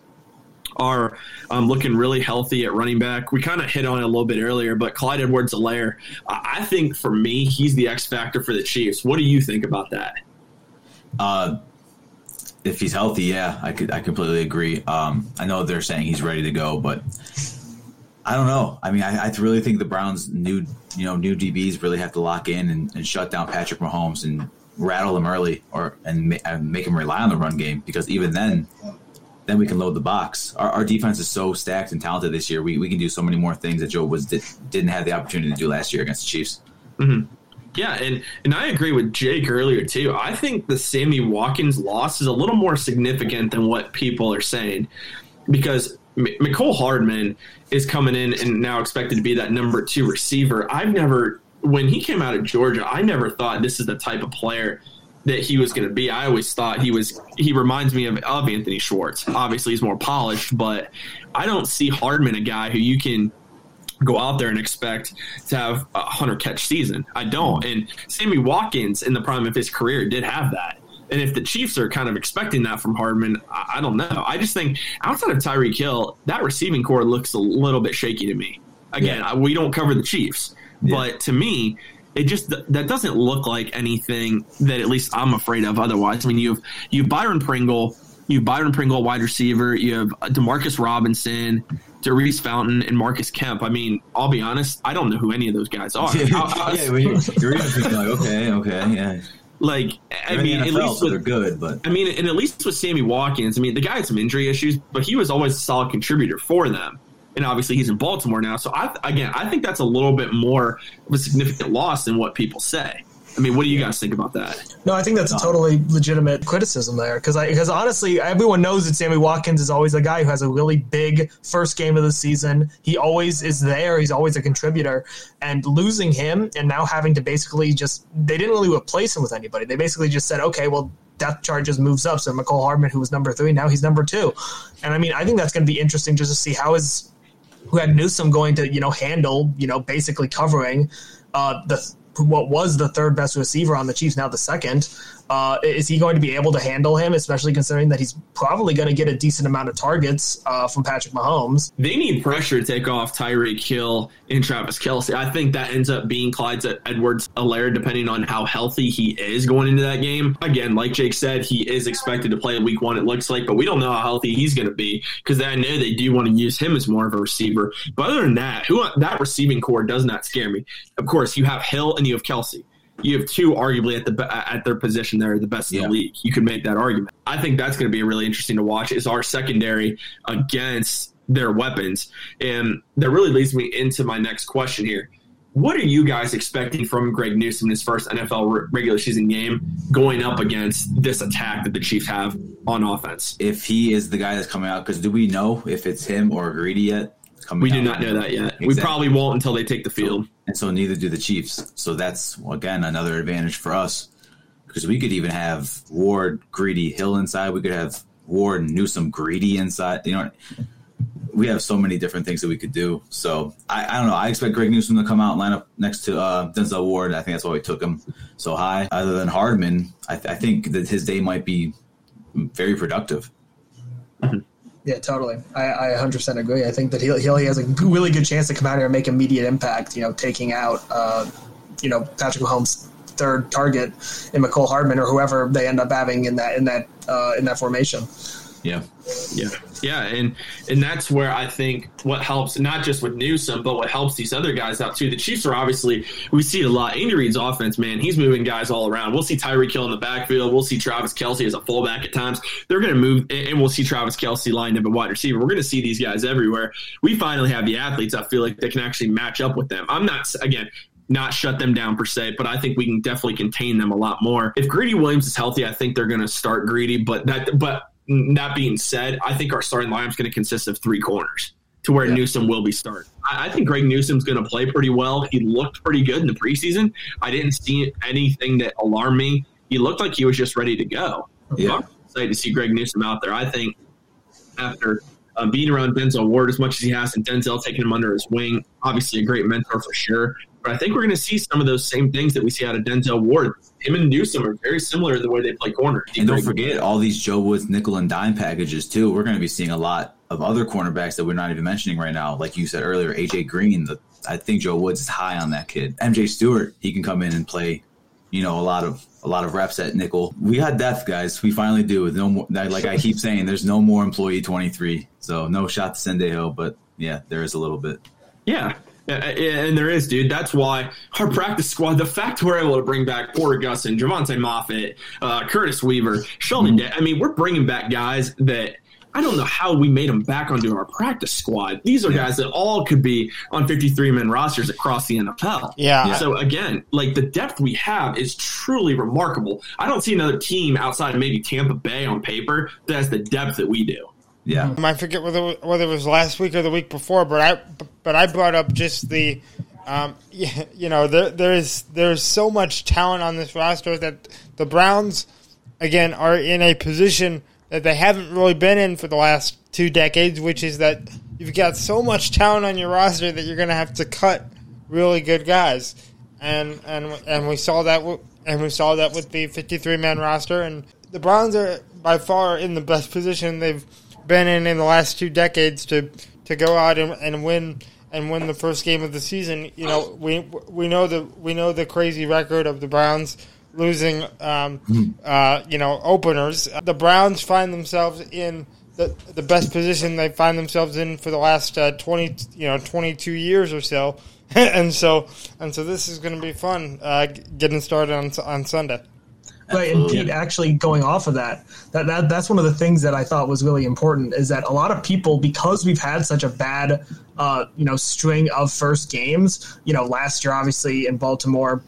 are um, looking really healthy at running back. We kind of hit on it a little bit earlier, but Clyde Edwards-Helaire, I think for me, he's the X factor for the Chiefs. What do you think about that? Uh, if he's healthy, yeah, I could, I completely agree. Um, I know they're saying he's ready to go, but I don't know. I mean, I, I really think the Browns' new, you know, new D Bs really have to lock in and, and shut down Patrick Mahomes and rattle him early, or and, ma- and make him rely on the run game, because even then. Then we can load the box. Our, our defense is so stacked and talented this year. We we can do so many more things that Joe was did, didn't have the opportunity to do last year against the Chiefs. Mm-hmm. Yeah, and, and I agree with Jake earlier, too. I think the Sammy Watkins loss is a little more significant than what people are saying, because M- Mecole Hardman is coming in and now expected to be that number two receiver. I've never – when he came out of Georgia, I never thought this is the type of player – that he was going to be. I always thought he was, he reminds me of, of Anthony Schwartz. Obviously he's more polished, but I don't see Hardman, a guy who you can go out there and expect to have a hundred catch season. I don't. And Sammy Watkins in the prime of his career did have that. And if the Chiefs are kind of expecting that from Hardman, I, I don't know. I just think outside of Tyreek Hill, that receiving core looks a little bit shaky to me. Again, yeah. I, we don't cover the Chiefs, yeah. But to me, it just that doesn't look like anything that at least I'm afraid of. Otherwise, I mean, you've you've Byron Pringle, you've Byron Pringle, wide receiver, you have Demarcus Robinson, Darius Fountain, and Marcus Kemp. I mean, I'll be honest, I don't know who any of those guys are. Yeah, I, I, yeah well, you're, you're even like okay, okay, yeah. Like I mean, N F L, at least so with, they're good, but I mean, and at least with Sammy Watkins, I mean, the guy had some injury issues, but he was always a solid contributor for them. And obviously he's in Baltimore now. So, I again, I think that's a little bit more of a significant loss than what people say. I mean, what do you guys think about that? No, I think that's a totally legitimate criticism there. Because because honestly, everyone knows that Sammy Watkins is always a guy who has a really big first game of the season. He always is there. He's always a contributor. And losing him and now having to basically just – they didn't really replace him with anybody. They basically just said, okay, well – depth charges moves up. So Mecole Hardman, who was number three, now he's number two. And I mean, I think that's going to be interesting just to see how is Greg Newsome going to, you know, handle, you know, basically covering uh, the what was the third best receiver on the Chiefs, now the second. Uh, is he going to be able to handle him, especially considering that he's probably going to get a decent amount of targets uh, from Patrick Mahomes? They need pressure to take off Tyreek Hill and Travis Kelce. I think that ends up being Clyde Edwards-Helaire, depending on how healthy he is going into that game. Again, like Jake said, he is expected to play in week one, it looks like, but we don't know how healthy he's going to be, because I know they do want to use him as more of a receiver. But other than that, who that receiving core does not scare me. Of course, you have Hill and you have Kelce. You have two arguably at the at their position there, the best yeah. in the league. You could make that argument. I think that's going to be really interesting to watch is our secondary against their weapons. And that really leads me into my next question here. What are you guys expecting from Greg Newsome in his first N F L regular season game going up against this attack that the Chiefs have on offense? If he is the guy that's coming out, because do we know if it's him or Greedy yet? We do not know that yet. Exactly. We probably won't until they take the field. And so neither do the Chiefs. So that's, again, another advantage for us, because we could even have Ward, Greedy, Hill inside. We could have Ward, Newsome, Greedy inside. You know, we have so many different things that we could do. So I, I don't know. I expect Greg Newsome to come out and line up next to uh, Denzel Ward. I think that's why we took him so high. Other than Hardman, I, th- I think that his day might be very productive. Mm-hmm. Yeah, totally. I, I one hundred percent agree. I think that Hill, Hill he has a really good chance to come out here and make immediate impact, you know, taking out, uh, you know, Patrick Mahomes' third target in Mecole Hardman or whoever they end up having in that in that uh, in that formation. Yeah, yeah, yeah, and and that's where I think what helps not just with Newsome, but what helps these other guys out too. The Chiefs are obviously we see it a lot. Andy Reid's offense, man, he's moving guys all around. We'll see Tyreek Hill in the backfield. We'll see Travis Kelce as a fullback at times. They're going to move, and we'll see Travis Kelce lined up at wide receiver. We're going to see these guys everywhere. We finally have the athletes. I feel like they can actually match up with them. I'm not again. Not shut them down per se, but I think we can definitely contain them a lot more. If Greedy Williams is healthy, I think they're going to start Greedy. But that, but that being said, I think our starting lineup is going to consist of three corners to where yeah. Newsome will be starting. I, I think Greg Newsome's going to play pretty well. He looked pretty good in the preseason. I didn't see anything that alarmed me. He looked like he was just ready to go. Yeah. I'm excited to see Greg Newsome out there. I think after uh, being around Denzel Ward as much as he has and Denzel taking him under his wing, obviously a great mentor for sure. But I think we're going to see some of those same things that we see out of Denzel Ward. Him and Newsome are very similar in the way they play corner. And don't forget all these Joe Woods nickel and dime packages, too. We're going to be seeing a lot of other cornerbacks that we're not even mentioning right now. Like you said earlier, A J Green, the, I think Joe Woods is high on that kid. M J Stewart, he can come in and play, you know, a lot of a lot of reps at nickel. We got depth, guys. We finally do. No more, like I keep saying, there's no more employee twenty-three. So no shot to Sendejo, but, yeah, there is a little bit. Yeah. And there is, dude. That's why our practice squad, the fact we're able to bring back Porter Gustin, Javante Moffitt, uh, Curtis Weaver, Sheldon Day. I mean, we're bringing back guys that I don't know how we made them back onto our practice squad. These are yeah. guys that all could be on fifty-three-man rosters across the N F L. Yeah. So, again, like the depth we have is truly remarkable. I don't see another team outside of maybe Tampa Bay on paper that has the depth that we do. Yeah, I forget whether whether it was last week or the week before, but I but I brought up just the, um, you know, there there is there is so much talent on this roster that the Browns, again, are in a position that they haven't really been in for the last two decades, which is that you've got so much talent on your roster that you're going to have to cut really good guys, and and and we saw that w- and we saw that with the fifty-three man roster, and the Browns are by far in the best position they've been in in the last two decades to, to go out and, and win and win the first game of the season. You know, we we know the we know the crazy record of the Browns losing um, uh, you know openers. The Browns find themselves in the the best position they find themselves in for the last uh, twenty you know twenty two years or so, and so and so this is going to be fun uh, getting started on on Sunday. Right, and Pete, actually going off of that, that, that, that's one of the things that I thought was really important is that a lot of people, because we've had such a bad, uh, you know, string of first games, you know, last year, obviously, in Baltimore,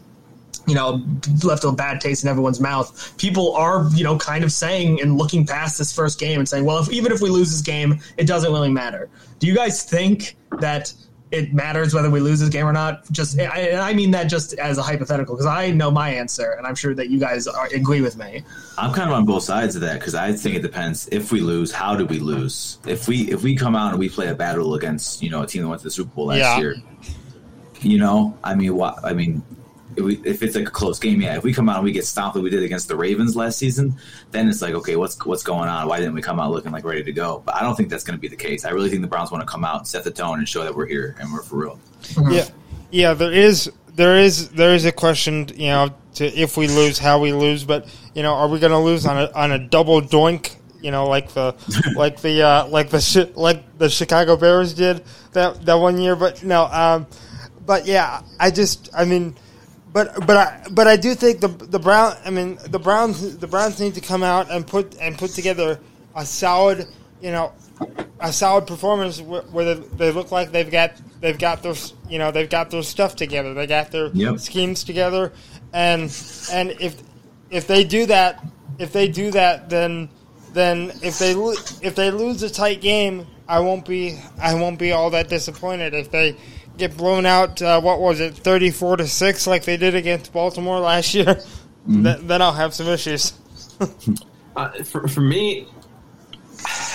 you know, left a bad taste in everyone's mouth. People are, you know, kind of saying and looking past this first game and saying, well, if, even if we lose this game, it doesn't really matter. Do you guys think that it matters whether we lose this game or not? Just, I, I mean that just as a hypothetical because I know my answer, and I'm sure that you guys are, agree with me. I'm kind of on both sides of that because I think it depends. If we lose, how do we lose? If we if we come out and we play a battle against you know a team that went to the Super Bowl last yeah. year, you know, I mean, why, I mean, if, we, if it's like a close game, yeah. If we come out and we get stomped like we did against the Ravens last season, then it's like, okay, what's what's going on? Why didn't we come out looking like ready to go? But I don't think that's going to be the case. I really think the Browns want to come out, set the tone, and show that we're here and we're for real. Yeah, yeah. There is there is there is a question, you know, to if we lose, how we lose. But you know, are we going to lose on a on a double doink? You know, like the like the uh, like the sh- like the Chicago Bears did that that one year. But no, um, but yeah, I just I mean. But but I but I do think the the Brown I mean the Browns the Browns need to come out and put and put together a solid you know a solid performance where, where they, they look like they've got they've got their you know they've got their stuff together they got their yep. schemes together and and if if they do that if they do that then then if they lo- if they lose a tight game I won't be I won't be all that disappointed if they get blown out, uh, what was it, thirty-four to six like they did against Baltimore last year, mm-hmm. Th- then I'll have some issues. uh, for, for me,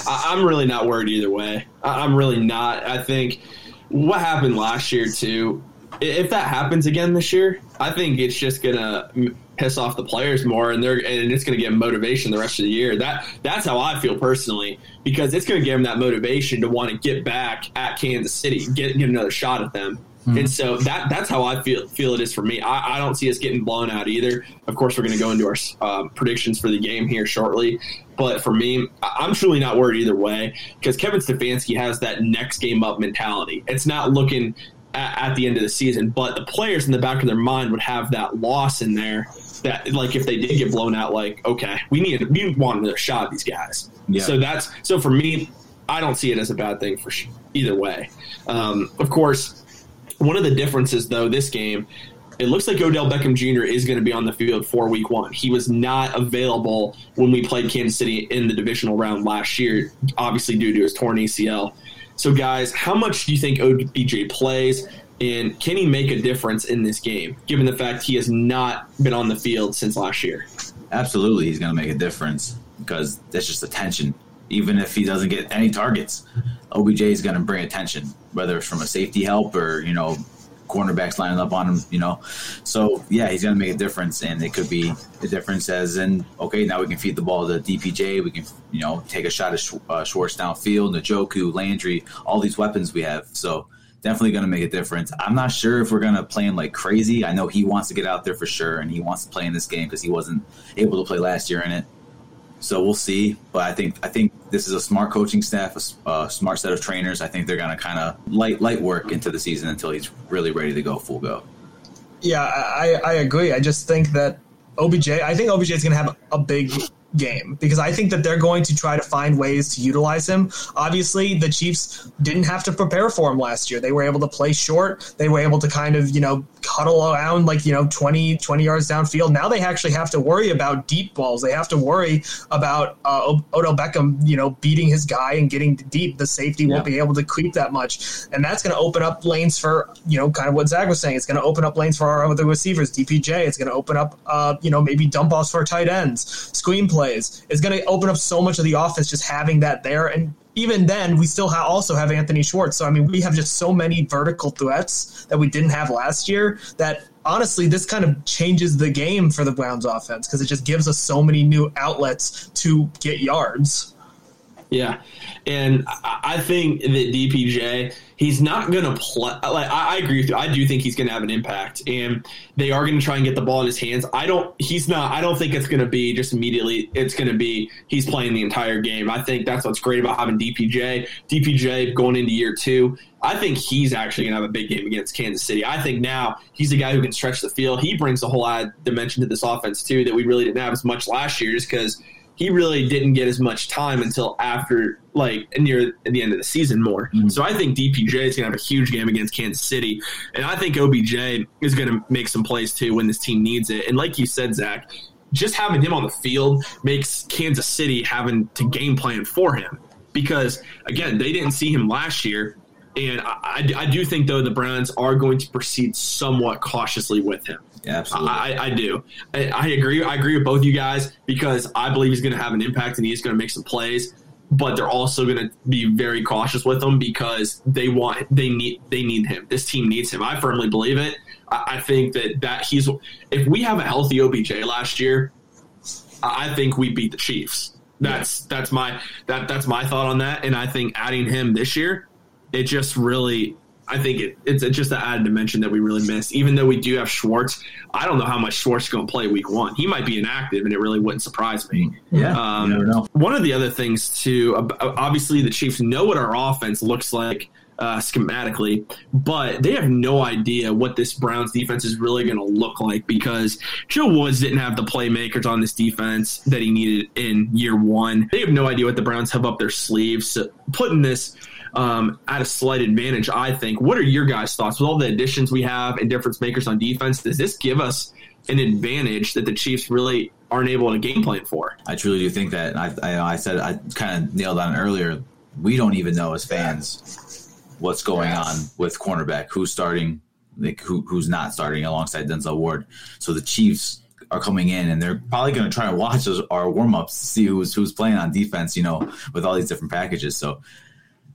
I- I'm really not worried either way. I- I'm really not. I think what happened last year, too, if that happens again this year, I think it's just going to piss off the players more, and they're and it's going to give them motivation the rest of the year. That that's how I feel personally, because it's going to give them that motivation to want to get back at Kansas City, get get another shot at them. Mm-hmm. And so that that's how I feel feel it is for me. I, I don't see us getting blown out either. Of course, we're going to go into our uh, predictions for the game here shortly. But for me, I'm truly not worried either way, because Kevin Stefanski has that next game up mentality. It's not looking at, at the end of the season, but the players in the back of their mind would have that loss in there. That, like, if they did get blown out, like, okay, we need we want another shot at these guys. Yeah. So that's so for me, I don't see it as a bad thing for sh- either way. Um, of course, one of the differences though this game, it looks like Odell Beckham Junior is going to be on the field for Week One. He was not available when we played Kansas City in the divisional round last year, obviously due to his torn A C L. So, guys, how much do you think O B J plays? And can he make a difference in this game, given the fact he has not been on the field since last year? Absolutely, he's going to make a difference, because that's just attention. Even if he doesn't get any targets, O B J is going to bring attention, whether it's from a safety help or, you know, cornerbacks lining up on him, you know. So, yeah, he's going to make a difference, and it could be a difference as in, okay, now we can feed the ball to D P J. We can, you know, take a shot at Sh- uh, Schwartz downfield, Njoku, Landry, all these weapons we have. So, definitely going to make a difference. I'm not sure if we're going to play him like crazy. I know he wants to get out there for sure, and he wants to play in this game because he wasn't able to play last year in it. So we'll see. But I think I think this is a smart coaching staff, a, a smart set of trainers. I think they're going to kind of light light work into the season until he's really ready to go full go. Yeah, I, I agree. I just think that O B J – I think O B J is going to have a big – game, because I think that they're going to try to find ways to utilize him. Obviously, the Chiefs didn't have to prepare for him last year. They were able to play short. They were able to kind of, you know, cuddle around like, you know, twenty, twenty yards downfield. Now they actually have to worry about deep balls. They have to worry about uh, Odell Beckham, you know, beating his guy and getting deep. The safety yeah. won't be able to creep that much. And that's going to open up lanes for, you know, kind of what Zach was saying. It's going to open up lanes for our other receivers, D P J. It's going to open up, uh, you know, maybe dump offs for tight ends, screen play. Plays is going to open up so much of the offense just having that there. And even then, we still ha- also have Anthony Schwartz. So, I mean, we have just so many vertical threats that we didn't have last year that, honestly, this kind of changes the game for the Browns offense, because it just gives us so many new outlets to get yards. Yeah, and I think that D P J, he's not going to play. Like, I, I agree with you. I do think he's going to have an impact, and they are going to try and get the ball in his hands. I don't. He's not. I don't think it's going to be just immediately. It's going to be he's playing the entire game. I think that's what's great about having D P J. D P J going into year two. I think he's actually going to have a big game against Kansas City. I think now he's a guy who can stretch the field. He brings a whole lot of dimension to this offense too that we really didn't have as much last year, just because he really didn't get as much time until after, like, near the end of the season more. Mm-hmm. So I think D P J is going to have a huge game against Kansas City. And I think O B J is going to make some plays, too, when this team needs it. And like you said, Zach, just having him on the field makes Kansas City having to game plan for him. Because, again, they didn't see him last year. And I, I do think, though, the Browns are going to proceed somewhat cautiously with him. Yeah, absolutely. I, I do. I, I agree. I agree with both you guys, because I believe he's going to have an impact and he's going to make some plays. But they're also going to be very cautious with him, because they want, they need, they need him. This team needs him. I firmly believe it. I, I think that, that he's. If we have a healthy O B J last year, I think we beat the Chiefs. That's yeah. that's my that that's my thought on that. And I think adding him this year, it just really. I think it, it's just an added dimension that we really missed. Even though we do have Schwartz, I don't know how much Schwartz is going to play Week One. He might be inactive, and it really wouldn't surprise me. Yeah, um, you never know. One of the other things, too, obviously the Chiefs know what our offense looks like uh, schematically, but they have no idea what this Browns defense is really going to look like, because Joe Woods didn't have the playmakers on this defense that he needed in year one. They have no idea what the Browns have up their sleeves. So putting this Um, at a slight advantage, I think. What are your guys' thoughts? With all the additions we have and difference makers on defense, does this give us an advantage that the Chiefs really aren't able to game plan for? I truly do think that. I, I, I said I kind of nailed on earlier, we don't even know as fans what's going on with cornerback, who's starting, like who, who's not starting alongside Denzel Ward. So the Chiefs are coming in, and they're probably going to try to watch those, our warm-ups to see who's, who's playing on defense, you know, with all these different packages. So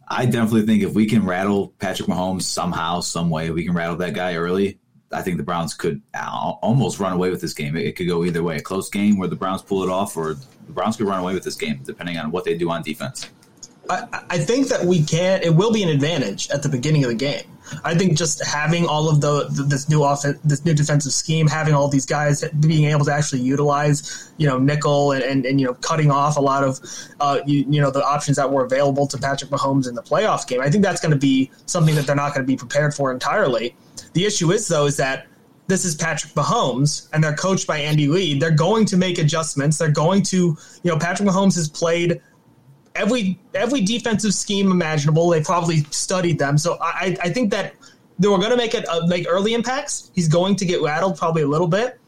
I definitely think if we can rattle Patrick Mahomes somehow, some way, we can rattle that guy early. I think the Browns could almost run away with this game. It could go either way, a close game where the Browns pull it off, or the Browns could run away with this game, depending on what they do on defense. I, I think that we can. It will be an advantage at the beginning of the game. I think just having all of the this new offense, this new defensive scheme, having all these guys being able to actually utilize, you know, nickel and, and, and you know, cutting off a lot of, uh, you, you know, the options that were available to Patrick Mahomes in the playoff game. I think that's going to be something that they're not going to be prepared for entirely. The issue is, though, is that this is Patrick Mahomes, and they're coached by Andy Reid. They're going to make adjustments. They're going to, you know, Patrick Mahomes has played Every every defensive scheme imaginable. They probably studied them. So I, I think that they were going to make it uh, make early impacts. He's going to get rattled probably a little bit.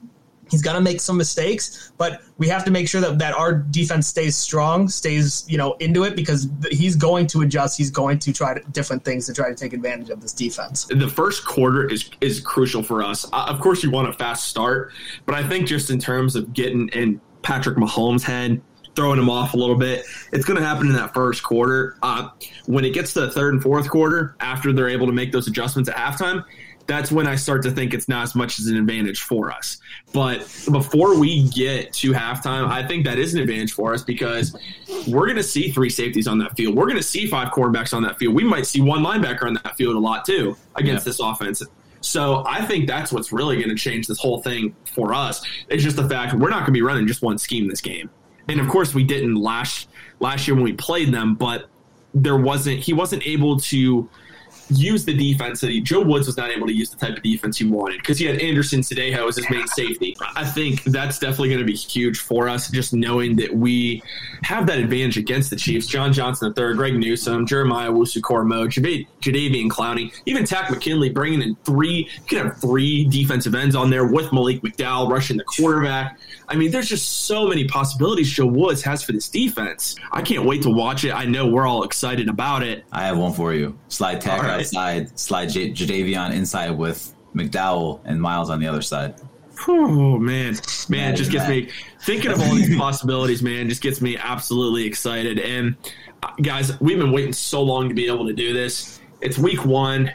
He's going to make some mistakes, but we have to make sure that, that our defense stays strong, stays, you know, into it, because he's going to adjust. He's going to try to, different things to try to take advantage of this defense. The first quarter is is crucial for us. Uh, of course, you want a fast start, but I think just in terms of getting in Patrick Mahomes' head, throwing him off a little bit, it's going to happen in that first quarter. Uh, when it gets to the third and fourth quarter, after they're able to make those adjustments at halftime, that's when I start to think it's not as much as an advantage for us. But before we get to halftime, I think that is an advantage for us, because we're going to see three safeties on that field. We're going to see five cornerbacks on that field. We might see one linebacker on that field a lot too against yeah. this offense. So I think that's what's really going to change this whole thing for us. It's just the fact we're not going to be running just one scheme this game. And, of course, we didn't last last year when we played them, but there wasn't he wasn't able to use the defense. That he, Joe Woods was not able to use the type of defense he wanted, because he had Anderson Cedejo as his main safety. I think that's definitely going to be huge for us, just knowing that we have that advantage against the Chiefs. John Johnson the third, Greg Newsome, Jeremiah Owusu-Koramoah, Jadavian Clowney, even Tack McKinley, bringing in three. You could have three defensive ends on there with Malik McDowell rushing the quarterback. I mean, there's just so many possibilities Joe Woods has for this defense. I can't wait to watch it. I know we're all excited about it. I have one for you. Slide Tack right outside, slide J- Jadavion inside with McDowell and Miles on the other side. Oh, man. Man, it just gets me thinking of all these possibilities, man. Just gets me absolutely excited. And, guys, we've been waiting so long to be able to do this. It's week one.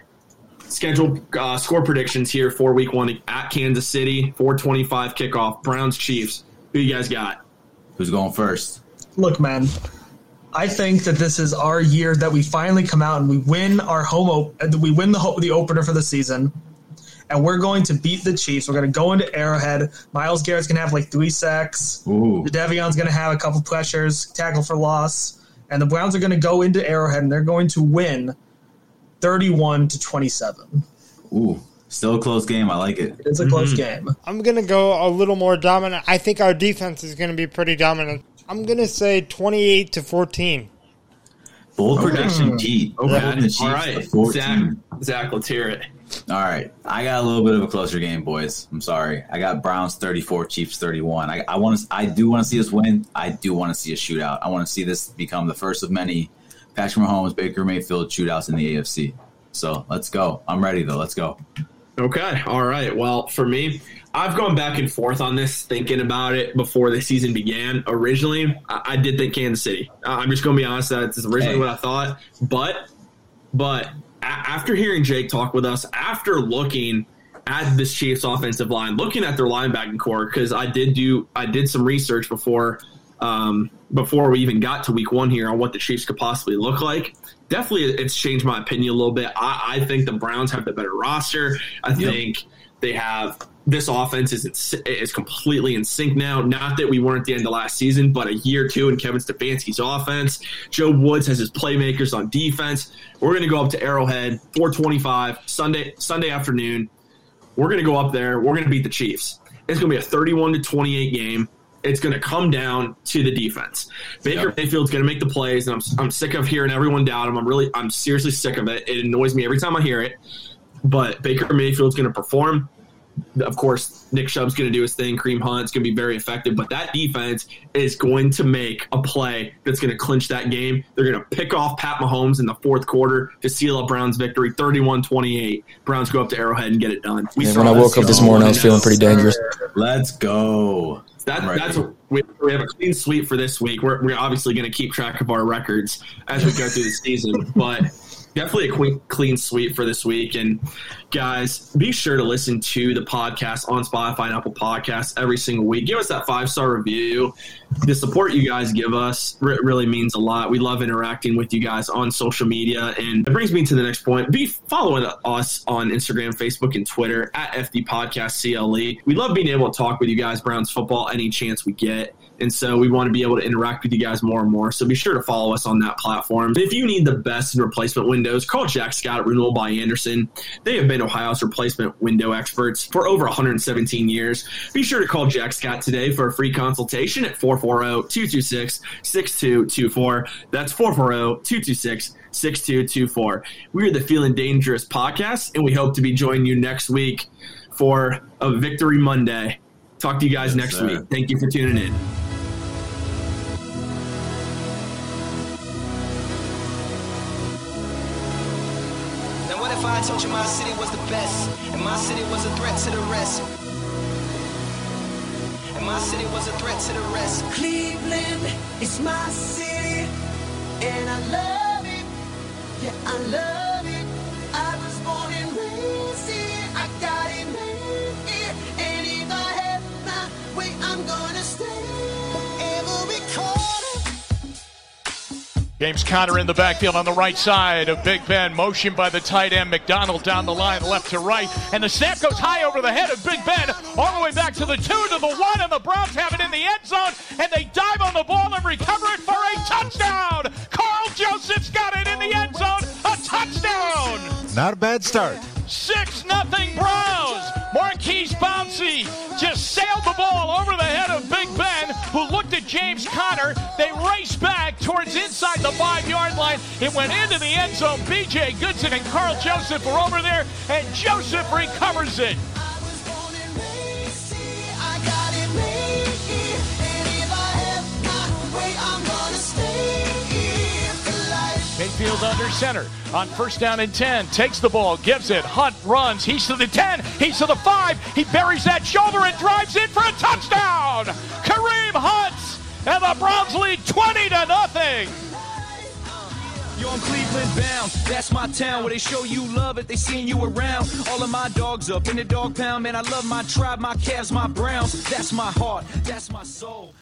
Schedule uh, score predictions here for week one at Kansas City, four twenty-five kickoff, Browns Chiefs. Who you guys got? Who's going first? Look, man, I think that this is our year that we finally come out and we win our home op- we win the ho- the opener for the season, and we're going to beat the Chiefs. We're going to go into Arrowhead. Myles Garrett's going to have like three sacks. Ooh. Davion's going to have a couple pressures, tackle for loss, and the Browns are going to go into Arrowhead and they're going to win thirty-one to twenty-seven. Ooh, still a close game. I like it. It's a close mm-hmm. game. I'm going to go a little more dominant. I think our defense is going to be pretty dominant. I'm going to say twenty-eight to fourteen. Bold prediction, Pete. Okay. okay. All right, Zach, Zach, let's hear it. All right. I got a little bit of a closer game, boys. I'm sorry. I got Browns thirty-four, Chiefs thirty-one. I, I want to. I do want to see us win. I do want to see a shootout. I want to see this become the first of many Patrick Mahomes, Baker Mayfield shootouts in the A F C. So let's go. I'm ready, though. Let's go. Okay. All right. Well, for me, I've gone back and forth on this, thinking about it before the season began. Originally, I, I did think Kansas City. Uh, I'm just going to be honest. That's originally hey. what I thought. But, but a- after hearing Jake talk with us, after looking at this Chiefs offensive line, looking at their linebacking core, because I did do I did some research before – Um, before we even got to week one here on what the Chiefs could possibly look like. Definitely it's changed my opinion a little bit. I, I think the Browns have the better roster. I yep. think they have – this offense is in, is completely in sync now. Not that we weren't at the end of last season, but a year or two in Kevin Stefanski's offense. Joe Woods has his playmakers on defense. We're going to go up to Arrowhead, four twenty-five, Sunday, Sunday afternoon. We're going to go up there. We're going to beat the Chiefs. It's going to be a thirty-one to twenty-eight game. It's going to come down to the defense. Baker yep. Mayfield's going to make the plays, and I'm I'm sick of hearing everyone doubt him. I'm really I'm seriously sick of it. It annoys me every time I hear it. But Baker Mayfield's going to perform. Of course, Nick Chubb's going to do his thing. Kareem Hunt's going to be very effective. But that defense is going to make a play that's going to clinch that game. They're going to pick off Pat Mahomes in the fourth quarter to seal up Browns' victory, thirty-one twenty-eight. Browns go up to Arrowhead and get it done. We yeah, when I woke up this morning, I was feeling pretty dangerous. Let's go. That, right. That's what we, we have a clean sweep for this week. We're, we're obviously going to keep track of our records as we go through the season. But definitely a quick, clean sweep for this week. And guys, be sure to listen to the podcast on Spotify and Apple Podcasts every single week. Give us that five-star review. The support you guys give us r- really means a lot. We love interacting with you guys on social media. And it brings me to the next point. Be following us on Instagram, Facebook, and Twitter at F D Podcast C L E. We love being able to talk with you guys, Browns football, any chance we get. And so we want to be able to interact with you guys more and more. So be sure to follow us on that platform. If you need the best in replacement windows, call Jack Scott at Renewal by Andersen. They have been Ohio's replacement window experts for over one hundred seventeen years. Be sure to call Jack Scott today for a free consultation at four four zero, two two six, six two two four. That's four four zero, two two six, six two two four. We are the Feeling Dangerous podcast, and we hope to be joining you next week for a Victory Monday. Talk to you guys yes, next sir. week. Thank you for tuning in. Now what if I told you my city was the best, and my city was a threat to the rest? And my city was a threat to the rest. Cleveland is my city, and I love it. Yeah, I love it. I was born and raised here. I got it made here, and if I had my way, I'm gonna stay. James Conner in the backfield on the right side of Big Ben. Motion by the tight end McDonald down the line, left to right. And the snap goes high over the head of Big Ben, all the way back to the two, to the one, and the Browns have it in the end zone. And they dive on the ball and recover it for a touchdown. Carl Joseph's got it in the end zone. A touchdown. Not a bad start. six nothing Browns. Marquise Pouncey just sailed the ball over the head of Big Ben, who looked at James Conner. They raced back towards inside the five-yard line. It went into the end zone. B J Goodson and Carl Joseph were over there, and Joseph recovers it. Mayfield under center on first down and ten, takes the ball, gives it, Hunt runs, he's to the ten, he's to the five, he buries that shoulder and drives in for a touchdown! Kareem Hunt, and the Browns lead twenty to nothing! Yo, I'm Cleveland bound, that's my town, where they show you love if they seen you around. All of my dogs up in the dog pound, man, I love my tribe, my calves, my Browns, that's my heart, that's my soul.